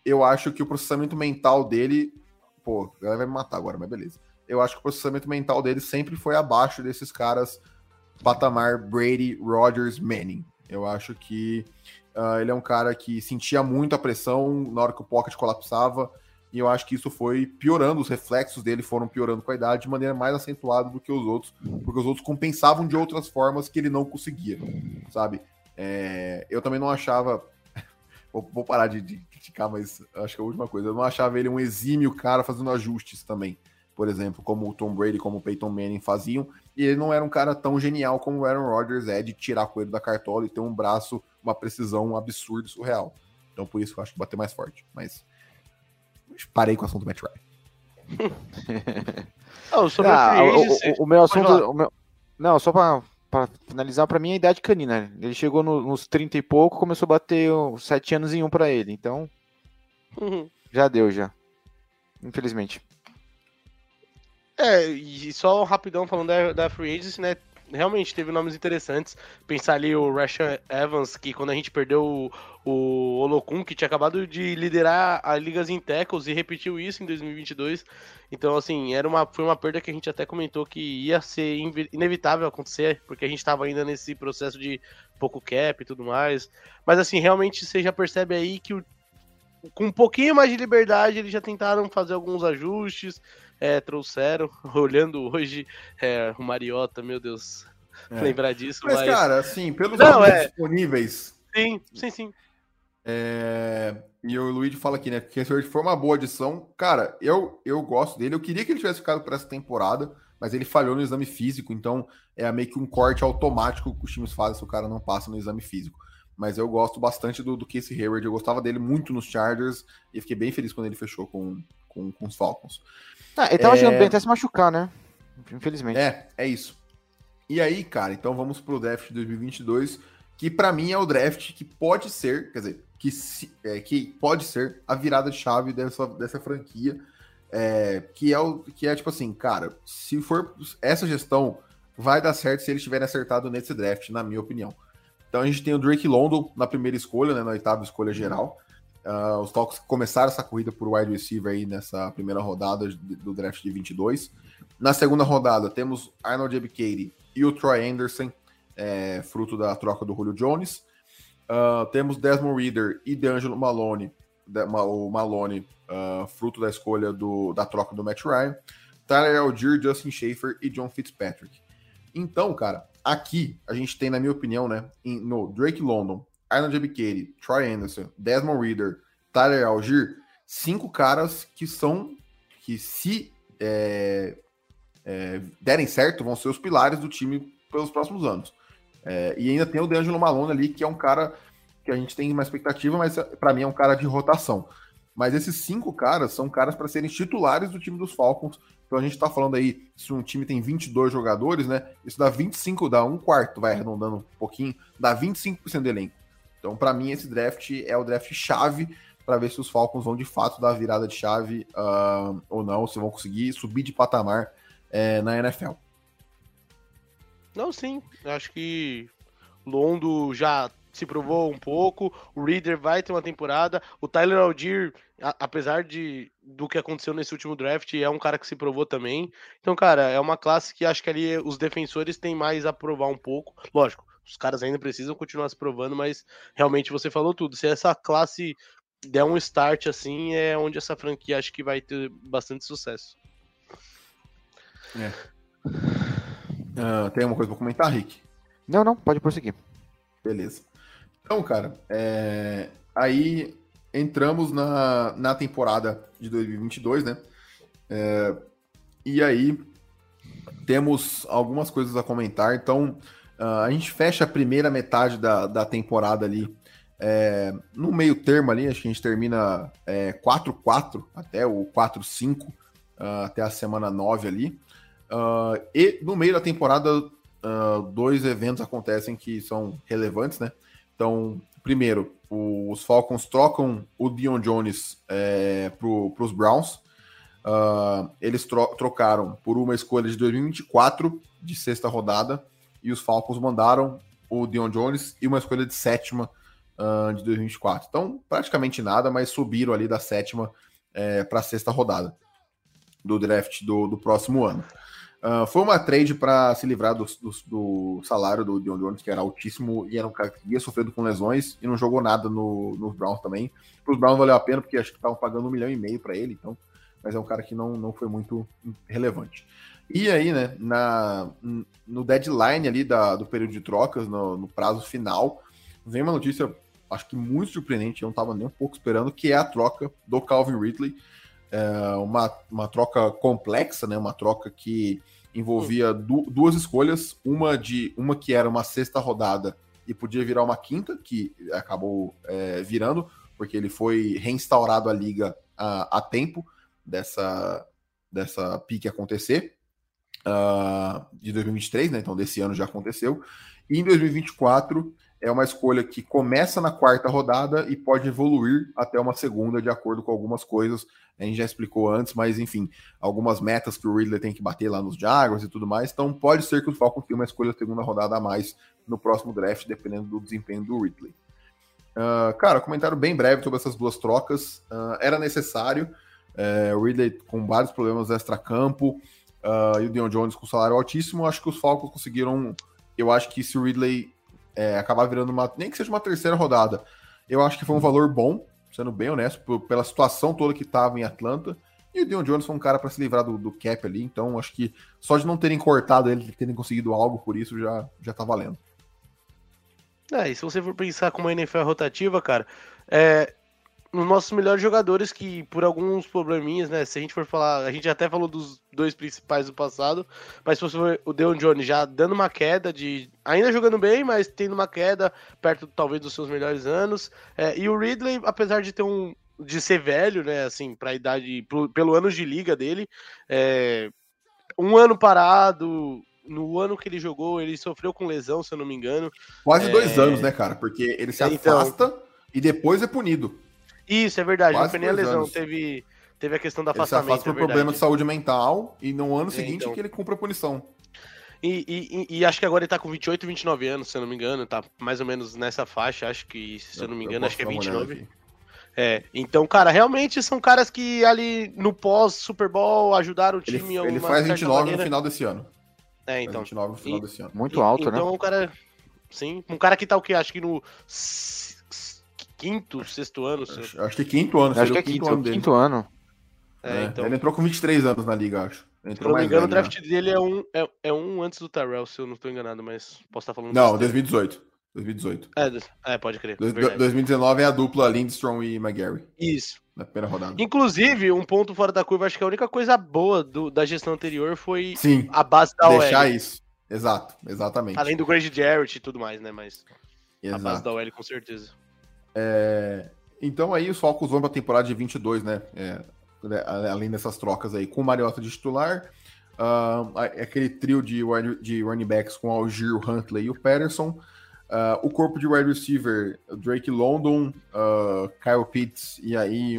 eu acho que o processamento mental dele... Pô, a galera vai me matar agora, mas beleza. Eu acho que o processamento mental dele sempre foi abaixo desses caras patamar Brady, Rodgers, Manning. Eu acho que ele é um cara que sentia muito a pressão na hora que o pocket colapsava, e eu acho que isso foi piorando, os reflexos dele foram piorando com a idade de maneira mais acentuada do que os outros, porque os outros compensavam de outras formas que ele não conseguia, sabe? Eu também não achava... Vou parar de criticar, mas acho que é a última coisa. Eu não achava ele um exímio cara fazendo ajustes também, por exemplo, como o Tom Brady, como o Peyton Manning faziam, e ele não era um cara tão genial como o Aaron Rodgers de tirar coelho da cartola e ter um braço, uma precisão absurda e surreal. Então, por isso, eu acho que bateu mais forte. Mas Parei com o assunto do Matt Ryan. Não, sobre o meu assunto... Não, só para finalizar, para mim é a idade canina. Ele chegou nos 30 e pouco, começou a bater 7 anos em um para ele. Então, já deu, já. Infelizmente. E só rapidão falando da Free Agency, né? Realmente teve nomes interessantes. Pensar ali o Rashaan Evans, que quando a gente perdeu o Olokun, que tinha acabado de liderar a ligas em tackles e repetiu isso em 2022. Então, assim, foi uma perda que a gente até comentou que ia ser inevitável acontecer, porque a gente estava ainda nesse processo de pouco cap e tudo mais. Mas, assim, realmente você já percebe aí que com um pouquinho mais de liberdade eles já tentaram fazer alguns ajustes. Trouxeram, olhando hoje o Mariota, meu Deus, lembrar disso. Mas, cara, assim, pelos dados disponíveis... Sim. E o Luigi fala aqui, né, que foi uma boa adição. Cara, eu gosto dele, eu queria que ele tivesse ficado para essa temporada, mas ele falhou no exame físico, então é meio que um corte automático que os times fazem se o cara não passa no exame físico. Mas eu gosto bastante do Casey Hayward, eu gostava dele muito nos Chargers, e fiquei bem feliz quando ele fechou com os Falcons. Ele tava jogando bem até se machucar, né? Infelizmente. É isso. E aí, cara, então vamos pro draft de 2022, que pra mim é o draft que pode ser, quer dizer, que pode ser a virada de chave dessa franquia, que é tipo assim, cara, se for essa gestão, vai dar certo se eles tiverem acertado nesse draft, na minha opinião. Então a gente tem o Drake London na primeira escolha, né, na oitava escolha geral. Os Falcons começaram essa corrida por wide receiver aí nessa primeira rodada do draft de 22. Na segunda rodada temos Arnold Ebikeire e o Troy Anderson, fruto da troca do Julio Jones. Temos Desmond Ridder e D'Angelo Malone, fruto da escolha da troca do Matt Ryan. Tyler Allgeier, Justin Schaefer e John Fitzpatrick. Então, cara, aqui a gente tem, na minha opinião, né, no Drake London, Arnold Ebikeire, Troy Anderson, Desmond Ridder, Tyler Allgeier, 5 caras que se derem certo, vão ser os pilares do time pelos próximos anos. E ainda tem o D'Angelo Malone ali, que é um cara que a gente tem uma expectativa, mas para mim é um cara de rotação. Mas esses 5 caras são caras para serem titulares do time dos Falcons. Então a gente tá falando aí, se um time tem 22 jogadores, né, isso dá 25, dá um quarto, vai arredondando um pouquinho, dá 25% do elenco. Então, para mim, esse draft é o draft chave para ver se os Falcons vão, de fato, dar a virada de chave ou não, se vão conseguir subir de patamar na NFL. Não, sim. Acho que Londo já se provou um pouco, o Ridder vai ter uma temporada, o Tyler Allgeier, apesar do que aconteceu nesse último draft, é um cara que se provou também. Então, cara, é uma classe que acho que ali os defensores têm mais a provar um pouco. Lógico, os caras ainda precisam continuar se provando, mas realmente você falou tudo. Se essa classe der um start assim, é onde essa franquia acho que vai ter bastante sucesso. Tem uma coisa pra comentar, Rick? Não, pode prosseguir. Beleza. Então, cara, aí entramos na temporada de 2022, né? E aí temos algumas coisas a comentar. Então, a gente fecha a primeira metade da temporada ali no meio termo ali, acho que a gente termina 4-4 até o 4-5, até a semana 9 ali, e no meio da temporada 2 eventos acontecem que são relevantes, né? Então, primeiro, os Falcons trocam o Deion Jones para os Browns. Eles trocaram por uma escolha de 2024 de sexta rodada, e os Falcons mandaram o Deion Jones e uma escolha de sétima de 2024. Então, praticamente nada, mas subiram ali da sétima para a sexta rodada do draft do próximo ano. Foi uma trade para se livrar do salário do Deion Jones, que era altíssimo, e era um cara que ia sofrendo com lesões e não jogou nada no Browns também. Para os Browns valeu a pena, porque acho que estavam pagando 1,5 milhão para ele, então, mas é um cara que não foi muito relevante. E aí, né, no deadline ali do período de trocas, no prazo final, vem uma notícia, acho que muito surpreendente, eu não estava nem um pouco esperando, que é a troca do Calvin Ridley. Uma troca complexa, né, uma troca que envolvia duas escolhas, uma que era uma sexta rodada e podia virar uma quinta, que acabou virando, porque ele foi reinstaurado à liga a tempo dessa pique acontecer, de 2023, né? Então desse ano já aconteceu. E em 2024 é uma escolha que começa na quarta rodada e pode evoluir até uma segunda, de acordo com algumas coisas. A gente já explicou antes, mas enfim, algumas metas que o Ridley tem que bater lá nos Jaguars e tudo mais. Então pode ser que o Falcons tenha uma escolha de segunda rodada a mais no próximo draft, dependendo do desempenho do Ridley. Cara, comentário bem breve sobre essas duas trocas. Era necessário. O Ridley com vários problemas extra-campo, e o Deion Jones com salário altíssimo. Acho que os Falcons conseguiram... Eu acho que se o Ridley acabar virando uma... Nem que seja uma terceira rodada, eu acho que foi um valor bom, sendo bem honesto, pela situação toda que estava em Atlanta. E o Deion Jones foi um cara para se livrar do cap ali. Então, acho que só de não terem cortado ele, terem conseguido algo por isso, já tá valendo. E se você for pensar como a NFL rotativa, cara, nos nossos melhores jogadores, que por alguns probleminhas, né, se a gente for falar, a gente até falou dos dois principais do passado, mas se você for o Deion Jones já dando uma queda, ainda jogando bem, mas tendo uma queda perto talvez dos seus melhores anos, e o Ridley, apesar de ter de ser velho, né, assim, pra idade, pelo ano de liga dele, um ano parado. No ano que ele jogou, ele sofreu com lesão, se eu não me engano. Quase 2 anos, né, cara? Porque ele se afasta e depois é punido. Isso, é verdade. Quase não foi nem a lesão. Teve a questão do afastamento. Ele se afasta por problema de saúde mental e no ano seguinte que ele cumpre a punição. E acho que agora ele tá com 28, 29 anos, se eu não me engano. Tá mais ou menos nessa faixa, acho que, se eu não me engano, acho que é 29. Então, cara, realmente são caras que ali no pós-Super Bowl ajudaram o time. Ele faz 29 no final desse ano. Então. 29 no final desse ano. Muito alto, então, né? Então, um cara... Sim. Um cara que tá o quê? Acho que no quinto, sexto ano. Acho que quinto ano. Acho que é quinto ano. Então... Ele entrou com 23 anos na liga, acho. Se não me engano, o draft dele é um antes do Terrell, se eu não estou enganado, mas posso estar falando... Não, 2018. Pode crer. 2019 é a dupla Lindstrom e McGarry. Isso. Na primeira rodada. Inclusive, um ponto fora da curva, acho que a única coisa boa da gestão anterior foi a base da OL. Deixar isso. Exato, exatamente. Além do Grady Jarrett e tudo mais, né? Mas a base da OL, com certeza. Então aí os Falcons vão para a temporada de 22, né? Além dessas trocas aí, com o Mariota de titular, aquele trio de running backs com o Algier, o Huntley e o Patterson. O corpo de wide receiver, Drake London, Kyle Pitts e aí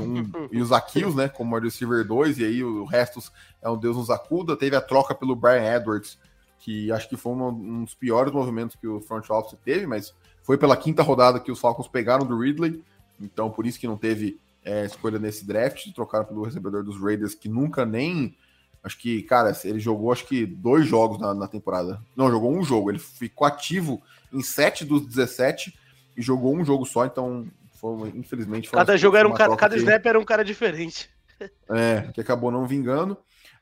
e os Aquiles, né, como wide receiver 2, e aí o resto é um Deus nos acuda. Teve a troca pelo Brian Edwards, que acho que foi um dos piores movimentos que o front office teve, mas foi pela quinta rodada que os Falcons pegaram do Ridley, então por isso que não teve escolha nesse draft. Trocaram pelo recebedor dos Raiders, que nunca nem... Acho que, cara, ele jogou acho que 2 jogos na temporada. Não, jogou um jogo. Ele ficou ativo em 7 dos 17 e jogou um jogo só, então infelizmente... Cada jogo era um cara, cada snap era um cara diferente. Que acabou não vingando.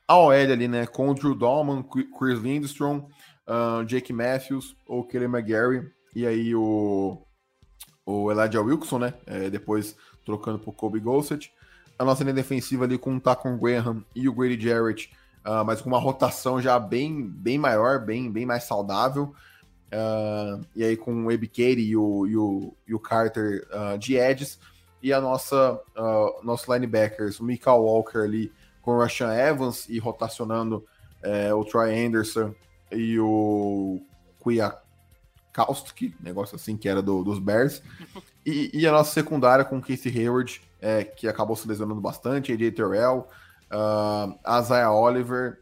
A OL ali, né, com o Drew Dahlman, Chris Lindstrom, Jake Matthews, o Kelly McGarry e aí o Elijah Wilson, né, depois trocando pro Kobe Gossett. A nossa linha defensiva ali com o Tacon Graham e o Grady Jarrett, mas com uma rotação já bem maior, bem mais saudável. E aí com o Ebikeire e o Carter de edges. E a nosso linebackers, o Michael Walker ali com o Rashan Evans e rotacionando o Troy Anderson e o Kwiatkowski, negócio assim que era dos Bears. E a nossa secundária com o Casey Hayward, que acabou se lesionando bastante, AJ Terrell, Isaiah Oliver,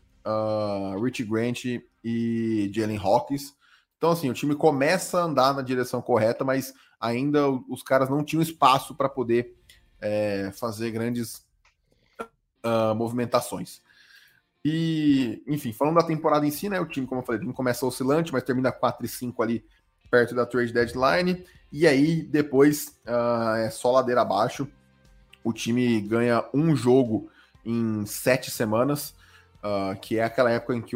Richie Grant e Jalen Hawkins. Então, assim, o time começa a andar na direção correta, mas ainda os caras não tinham espaço para poder fazer grandes movimentações. E, enfim, falando da temporada em si, né, o time, como eu falei, o time começa oscilante, mas termina 4-5 ali, perto da trade deadline, e aí depois é só ladeira abaixo. O time ganha um jogo em 7 semanas, que é aquela época em que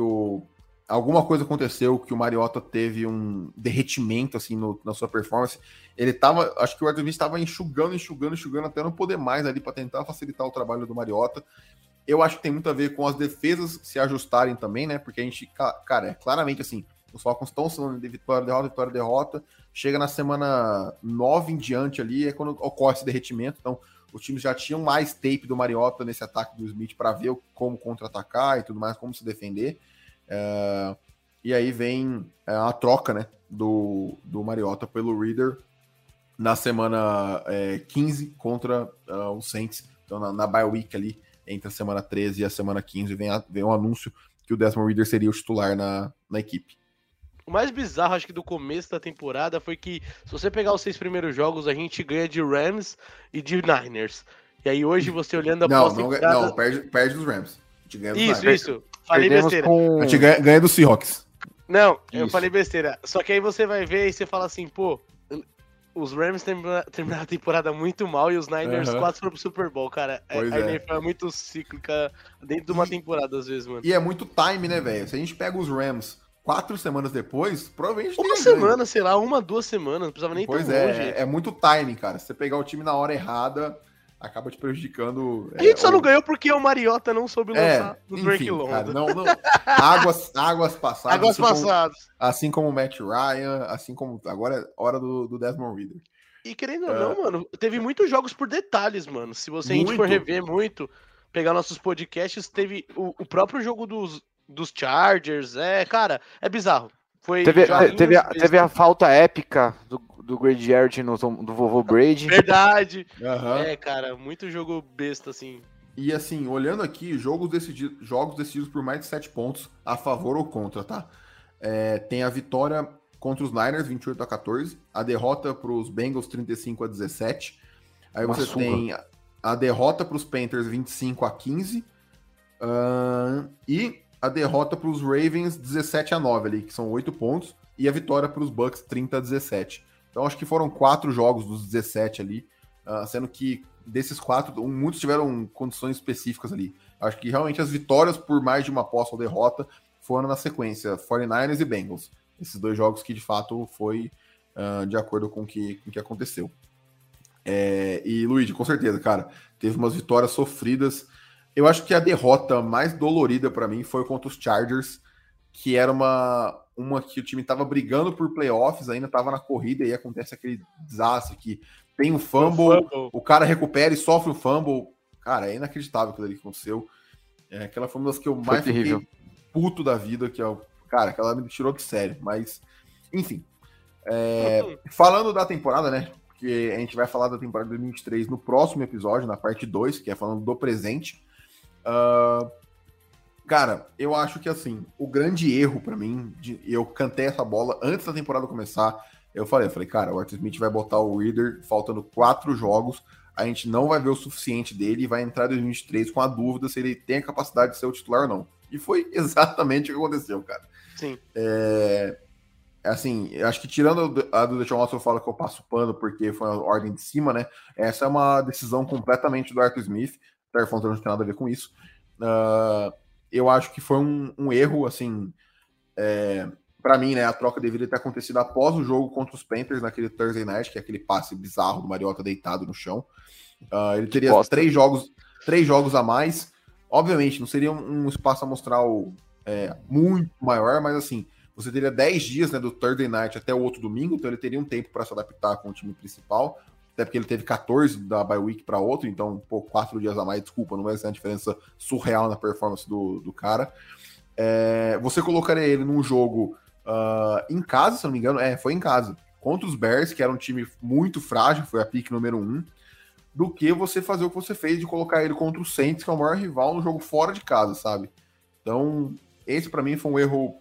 alguma coisa aconteceu, que o Mariota teve um derretimento assim, na sua performance. Ele tava, acho que o Arthur Smith estava enxugando até não poder mais ali para tentar facilitar o trabalho do Mariota. Eu acho que tem muito a ver com as defesas se ajustarem também, né? Porque a gente, cara, claramente assim, os Falcons estão sendo de vitória, derrota. Chega na semana 9 em diante ali, é quando ocorre esse derretimento. Então, os times já tinham mais tape do Mariota nesse ataque do Smith para ver como contra-atacar e tudo mais, como se defender. E aí vem a troca, né, do Mariota pelo Reader na semana 15 contra o Saints. Então, na bye week ali, entre a semana 13 e a semana 15, vem um anúncio que o Desmond Reader seria o titular na equipe. O mais bizarro, acho que do começo da temporada, foi que se você pegar os 6 primeiros jogos, a gente ganha de Rams e de Niners. E aí hoje você olhando a pós-temporada... Não, perde dos Rams. A gente ganha dos Niners. Isso. Falei besteira. A gente ganha dos Seahawks. Não, isso. Eu falei besteira. Só que aí você vai ver e você fala assim, pô, os Rams terminaram a temporada muito mal e os Niners quase foram pro Super Bowl, cara. Pois a NFL é muito cíclica dentro de uma temporada, às vezes, mano. E é muito time, né, velho? Se a gente pega os Rams 4 semanas depois, provavelmente... Uma semana, ganho. Sei lá, 1, 2 semanas, não precisava nem ter longe. É muito timing, cara. Se você pegar o time na hora errada, acaba te prejudicando. A gente só não ganhou porque o Mariota não soube lançar no break long. Águas passadas. Águas passadas. Assim como o Matt Ryan, assim como... Agora é hora do Desmond Ridder. E querendo ou não, mano, teve muitos jogos por detalhes, mano. Se você a gente for rever muito, pegar nossos podcasts, teve o próprio jogo dos Chargers, cara, é bizarro. Foi teve a falta épica do Grady Jarrett do vovô Brady. Verdade. Uhum. Cara, muito jogo besta, assim. E assim, olhando aqui, jogos decididos por mais de 7 pontos, a favor ou contra, tá? Tem a vitória contra os Niners, 28-14, a derrota para os Bengals, 35-17. Aí você tem a derrota para os Panthers, 25-15. E a derrota para os Ravens 17-9 ali, que são 8 pontos, e a vitória para os Bucks 30-17. Então acho que foram 4 jogos dos 17 ali, sendo que desses 4, muitos tiveram condições específicas ali. Acho que realmente as vitórias por mais de uma posse ou derrota foram na sequência, 49ers e Bengals. Esses 2 jogos que de fato foi de acordo com o que aconteceu. E Luigi, com certeza, cara, teve umas vitórias sofridas. Eu acho que a derrota mais dolorida para mim foi contra os Chargers, que era uma que o time estava brigando por playoffs, ainda estava na corrida e acontece aquele desastre que tem um fumble, o cara recupera e sofre um fumble. Cara, é inacreditável aquilo ali que aconteceu. Aquela foi uma das que eu mais fiquei puto da vida, que cara, aquela me tirou de sério, mas enfim. Falando da temporada, né? Porque a gente vai falar da temporada 2023 no próximo episódio, na parte 2, que é falando do presente. Cara, eu acho que assim, o grande erro pra mim, eu cantei essa bola antes da temporada começar, eu falei, cara, o Arthur Smith vai botar o Reader faltando 4 jogos, a gente não vai ver o suficiente dele e vai entrar em 2023 com a dúvida se ele tem a capacidade de ser o titular ou não. E foi exatamente o que aconteceu, cara. Sim. Assim, eu acho que tirando a do Deixon Watson, eu falo que eu passo pano porque foi uma ordem de cima, né? Essa é uma decisão completamente do Arthur Smith. Terry Fontenot não tem nada a ver com isso. Eu acho que foi um erro, assim, pra mim, né, a troca deveria ter acontecido após o jogo contra os Panthers, naquele Thursday Night, que é aquele passe bizarro do Mariota deitado no chão. Ele teria 3 jogos a mais. Obviamente, não seria um espaço amostral muito maior, mas assim, você teria 10 dias, né, do Thursday Night até o outro domingo, então ele teria um tempo para se adaptar com o time principal. Até porque ele teve 14 da bye week para outro, então, pô, 4 dias a mais, desculpa, não vai ser uma diferença surreal na performance do cara. Você colocaria ele num jogo em casa, se não me engano, foi em casa, contra os Bears, que era um time muito frágil, foi a pick número 1, do que você fazer o que você fez de colocar ele contra o Saints, que é o maior rival, no jogo fora de casa, sabe? Então, esse para mim foi um erro...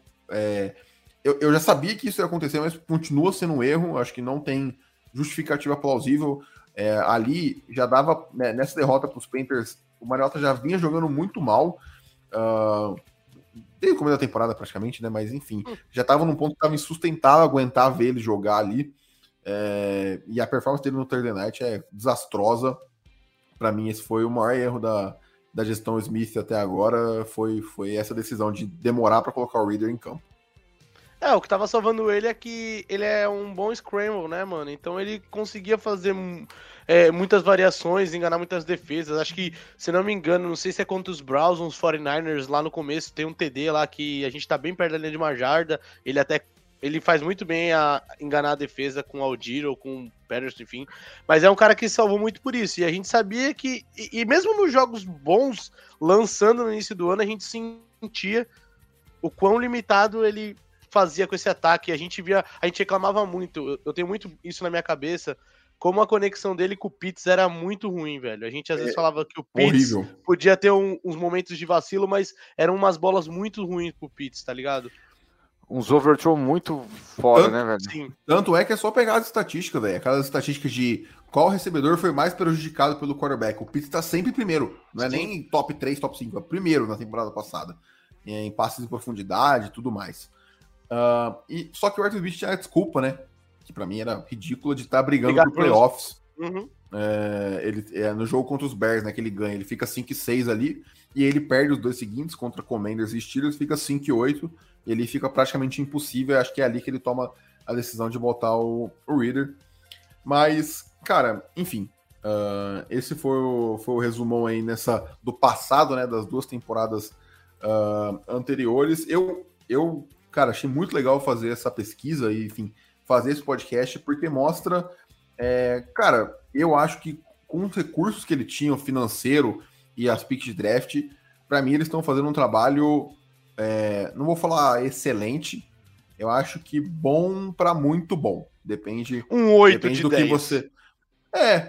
Eu já sabia que isso ia acontecer, mas continua sendo um erro, acho que não tem justificativa plausível. Ali já dava, né, nessa derrota para os Panthers, o Mariota já vinha jogando muito mal desde o começo da temporada praticamente, né, mas enfim, já estava num ponto que estava insustentável aguentar ver ele jogar ali, e a performance dele no Thursday Night é desastrosa. Para mim esse foi o maior erro da gestão Smith até agora, foi essa decisão de demorar para colocar o Reader em campo. O que tava salvando ele é que ele é um bom scramble, né, mano? Então ele conseguia fazer muitas variações, enganar muitas defesas. Acho que, se não me engano, não sei se é contra os Browns, uns 49ers lá no começo, tem um TD lá que a gente tá bem perto da linha de uma jarda. Ele até Ele faz muito bem a enganar a defesa com o Aldir ou com o Patterson, enfim. Mas é um cara que salvou muito por isso. E a gente sabia que... E mesmo nos jogos bons, lançando no início do ano, a gente sentia o quão limitado ele fazia com esse ataque. E a gente via... A gente reclamava muito. Eu tenho muito isso na minha cabeça. Como a conexão dele com o Pitts era muito ruim, velho. A gente às vezes falava que o Pitts podia ter uns momentos de vacilo, mas eram umas bolas muito ruins pro Pitts, tá ligado? Uns overthrow muito foda, né, velho? Sim. Tanto é que é só pegar as estatísticas, velho. Aquelas estatísticas de qual recebedor foi mais prejudicado pelo quarterback. O Pitts tá sempre primeiro. Não é nem top 3, top 5. É primeiro na temporada passada. Em passes de profundidade e tudo mais. Só que o Arthur Smith tinha a desculpa, né? Que pra mim era ridícula de estar brigando por playoffs. Uhum. No jogo contra os Bears, né, que ele ganha. Ele fica 5-6 ali. E ele perde os dois seguintes contra Commanders e Steelers. Fica 5-8. Ele fica praticamente impossível. Acho que é ali que ele toma a decisão de botar o Reader. Mas, cara, enfim. Esse foi o resumão aí do passado, né? Das duas temporadas anteriores. Eu, cara, achei muito legal fazer essa pesquisa e, enfim, fazer esse podcast, porque mostra... cara, eu acho que com os recursos que ele tinha, o financeiro e as picks de draft, pra mim eles estão fazendo um trabalho... não vou falar excelente, eu acho que bom para muito bom. Depende, um 8 depende de do 10. Que você...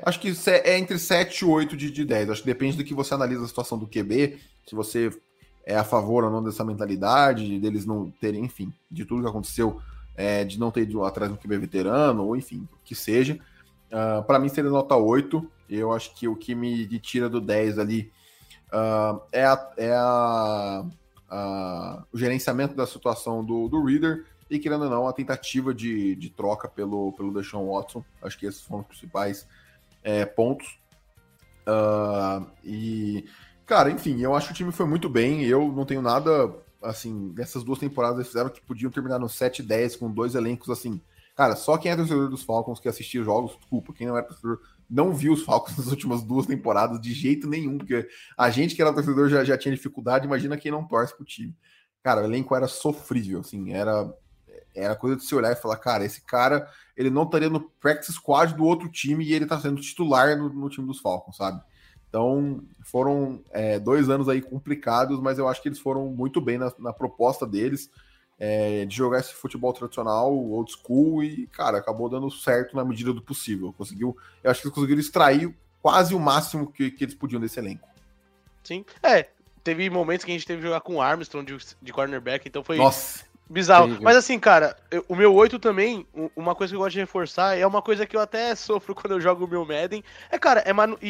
acho que é entre 7 e 8 de 10. Acho que depende do que você analisa a situação do QB, se você é a favor ou não dessa mentalidade, deles não terem, enfim, de tudo que aconteceu, de não ter ido atrás de um QB veterano, ou enfim, o que seja. Para mim seria nota 8, eu acho que o que me tira do 10 ali o gerenciamento da situação do Reader e, querendo ou não, a tentativa de troca pelo Deshaun Watson. Acho que esses foram os principais pontos. Cara, enfim, eu acho que o time foi muito bem. Eu não tenho nada, assim, dessas duas temporadas eles fizeram que podiam terminar no 7-10 com dois elencos, assim. Cara, só quem é torcedor dos Falcons que assistiu jogos, desculpa, quem não era torcedor não viu os Falcons nas últimas duas temporadas de jeito nenhum, porque a gente que era torcedor já tinha dificuldade, imagina quem não torce pro time. Cara, o elenco era sofrível, assim, era coisa de se olhar e falar, cara, esse cara, ele não estaria no practice squad do outro time e ele tá sendo titular no time dos Falcons, sabe? Então, foram 2 anos aí complicados, mas eu acho que eles foram muito bem na proposta deles, de jogar esse futebol tradicional, old school, e, cara, acabou dando certo na medida do possível. Eu acho que eles conseguiram extrair quase o máximo que eles podiam desse elenco. Sim, teve momentos que a gente teve que jogar com o Armstrong de cornerback, então foi bizarro. Incrível. Mas assim, cara, o meu 8 também, uma coisa que eu gosto de reforçar, é uma coisa que eu até sofro quando eu jogo o meu Madden,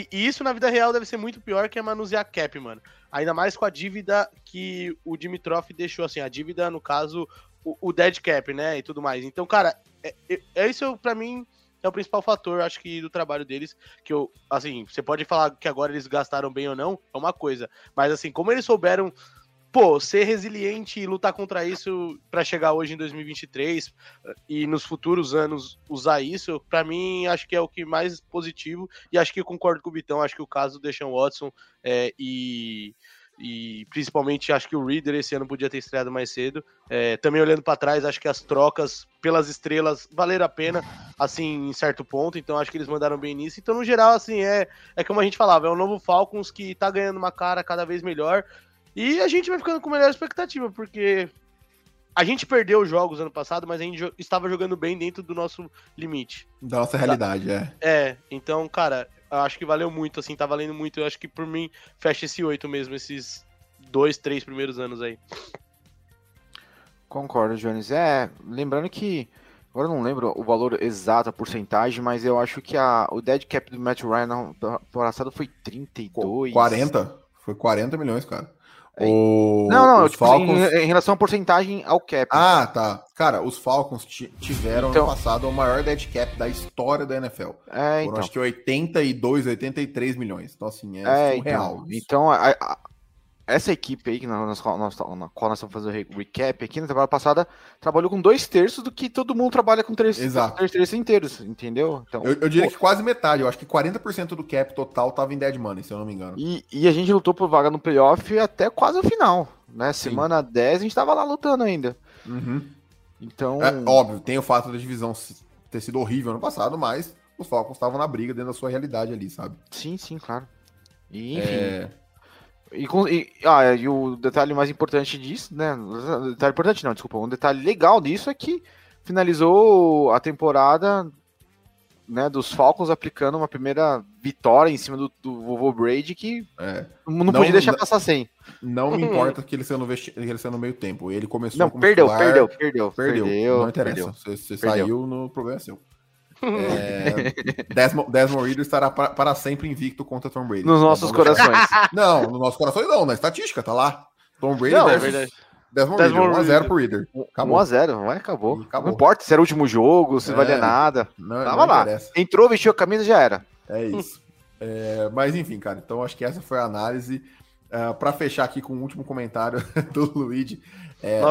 e isso na vida real deve ser muito pior que é manusear cap, mano. Ainda mais com a dívida que o Dimitroff deixou, assim, a dívida, no caso, o dead cap, né, e tudo mais. Então, cara, isso pra mim é o principal fator, acho que, do trabalho deles, que eu, assim, você pode falar que agora eles gastaram bem ou não, é uma coisa, mas assim, como eles souberam, ser resiliente e lutar contra isso pra chegar hoje em 2023 e nos futuros anos usar isso, pra mim, acho que é o que mais positivo, e acho que eu concordo com o Vitão, acho que o caso do Deshaun Watson e principalmente acho que o Reader esse ano podia ter estreado mais cedo. Também olhando pra trás, acho que as trocas pelas estrelas valeram a pena, assim, em certo ponto, então acho que eles mandaram bem nisso. Então, no geral, assim, é como a gente falava, é um novo Falcons que tá ganhando uma cara cada vez melhor. E a gente vai ficando com melhor expectativa, porque a gente perdeu os jogos ano passado, mas a gente estava jogando bem dentro do nosso limite. Da nossa realidade, então, cara, eu acho que valeu muito, assim, tá valendo muito. Eu acho que, por mim, fecha esse 8 mesmo, esses 2, 3 primeiros anos aí. Concordo, Jones. Lembrando que, agora eu não lembro o valor exato, a porcentagem, mas eu acho que o dead cap do Matt Ryan no passado foi 32... 40? Foi 40 milhões, cara. Não, tipo, Falcons... em relação à porcentagem ao cap. Ah, tá. Cara, os Falcons tiveram no passado o maior dead cap da história da NFL. Foram, acho que 82, 83 milhões. Então, assim, surreal. Então, essa equipe aí, na qual nós estamos fazendo o recap aqui, na temporada passada, trabalhou com 2/3 do que todo mundo trabalha com 3/3 inteiros, entendeu? Então, eu diria que quase metade, eu acho que 40% do cap total estava em dead money, se eu não me engano. E a gente lutou por vaga no playoff até quase o final, né? Semana 10 a gente estava lá lutando ainda. Uhum. Então... é, óbvio, tem o fato da divisão ter sido horrível ano passado, mas os Falcons estavam na briga dentro da sua realidade ali, sabe? Sim, sim, claro. E, enfim... é... E o detalhe mais importante disso, né? Detalhe importante não, desculpa. Um detalhe legal disso é que finalizou a temporada, né, dos Falcons aplicando uma primeira vitória em cima do vovô Brady, que não podia deixar passar sem. Não me importa que ele saiu no meio tempo. Ele começou não, como perdeu. Não interessa. Você saiu no problema seu. Desmond Ridder estará para sempre invicto contra Tom Brady. Nos nossos corações. Não, nos nossos corações não, na estatística, tá lá. Tom Brady não, Desmond Ridder, 1x0 pro Ridder. 1x0, vai, acabou. Não importa se era o último jogo, se valia nada. Não, tava não lá. Entrou, vestiu a camisa, já era. É isso. Mas enfim, cara, então acho que essa foi a análise. Para fechar aqui com o último comentário do Luigi,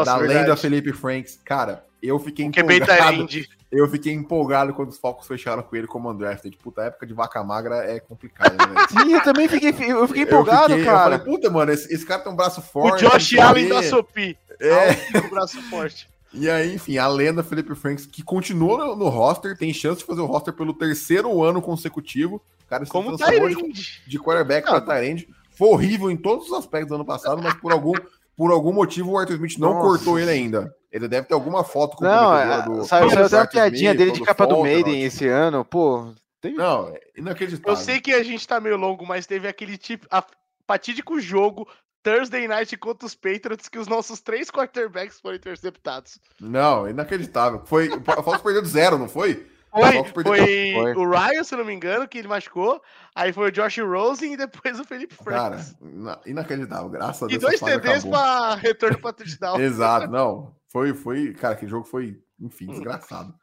da lenda Felipe Franks. Cara, eu fiquei empolgado. Eu fiquei empolgado quando os Falcons fecharam com ele como undrafted. Puta, a época de vaca magra é complicada, né? Sim, eu também fiquei empolgado, cara. Eu falei, puta, mano, esse cara tem um braço forte. O Josh Allen da Sopi. É, um braço forte. E aí, enfim, a lenda Felipe Franks, que continua no roster, tem chance de fazer o roster pelo terceiro ano consecutivo. Cara, se como de quarterback para Tyrande. Foi horrível em todos os aspectos do ano passado, mas por algum motivo o Arthur Smith não cortou ele ainda. Ele deve ter alguma foto com o saiu até uma piadinha dele de capa do Maiden esse ano, pô. Teve... Não, é inacreditável. Eu sei que a gente tá meio longo, mas teve aquele tipo fatídico jogo Thursday Night contra os Patriots que os nossos 3 quarterbacks foram interceptados. Não, inacreditável. Foi o Falcons perdeu 0, não foi? Foi o Ryan, se não me engano, que ele machucou. Aí foi o Josh Rosen e depois o Felipe Franks. Cara, inacreditável, graças a Deus. E 2 TDs para retorno para touchdown. Exato, não. Foi. Cara, aquele jogo foi, enfim, desgraçado.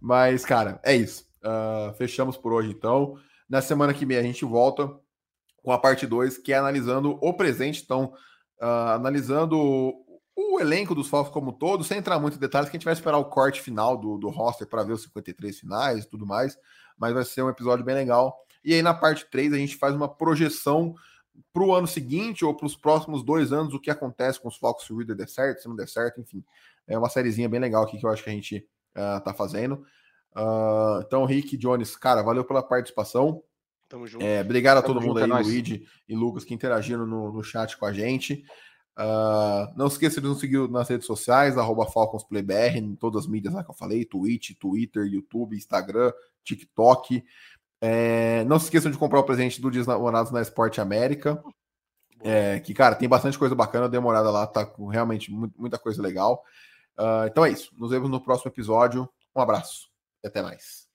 Mas, cara, é isso. Fechamos por hoje, então. Na semana que vem a gente volta com a parte 2, que é analisando o presente. Então, analisando o elenco dos Falcons como todo, sem entrar muito em detalhes, que a gente vai esperar o corte final do roster para ver os 53 finais e tudo mais, mas vai ser um episódio bem legal. E aí na parte 3 a gente faz uma projeção para o ano seguinte ou para os próximos 2 anos, o que acontece com os Falcons, se o Reader der certo, se não der certo, enfim. É uma sériezinha bem legal aqui que eu acho que a gente tá fazendo. Então, Rick, Jones, cara, valeu pela participação. Tamo junto. Obrigado a todo mundo aí, Luigi e Lucas, que interagiram no chat com a gente. Não esqueça de nos seguir nas redes sociais, @FalconsPlayBR, em todas as mídias lá que eu falei, Twitch, Twitter, YouTube, Instagram, TikTok. Não se esqueçam de comprar o presente do Dias Namorados na Esporte América, que, cara, tem bastante coisa bacana, demorada lá, tá com realmente muita coisa legal. Então é isso, nos vemos no próximo episódio, um abraço e até mais.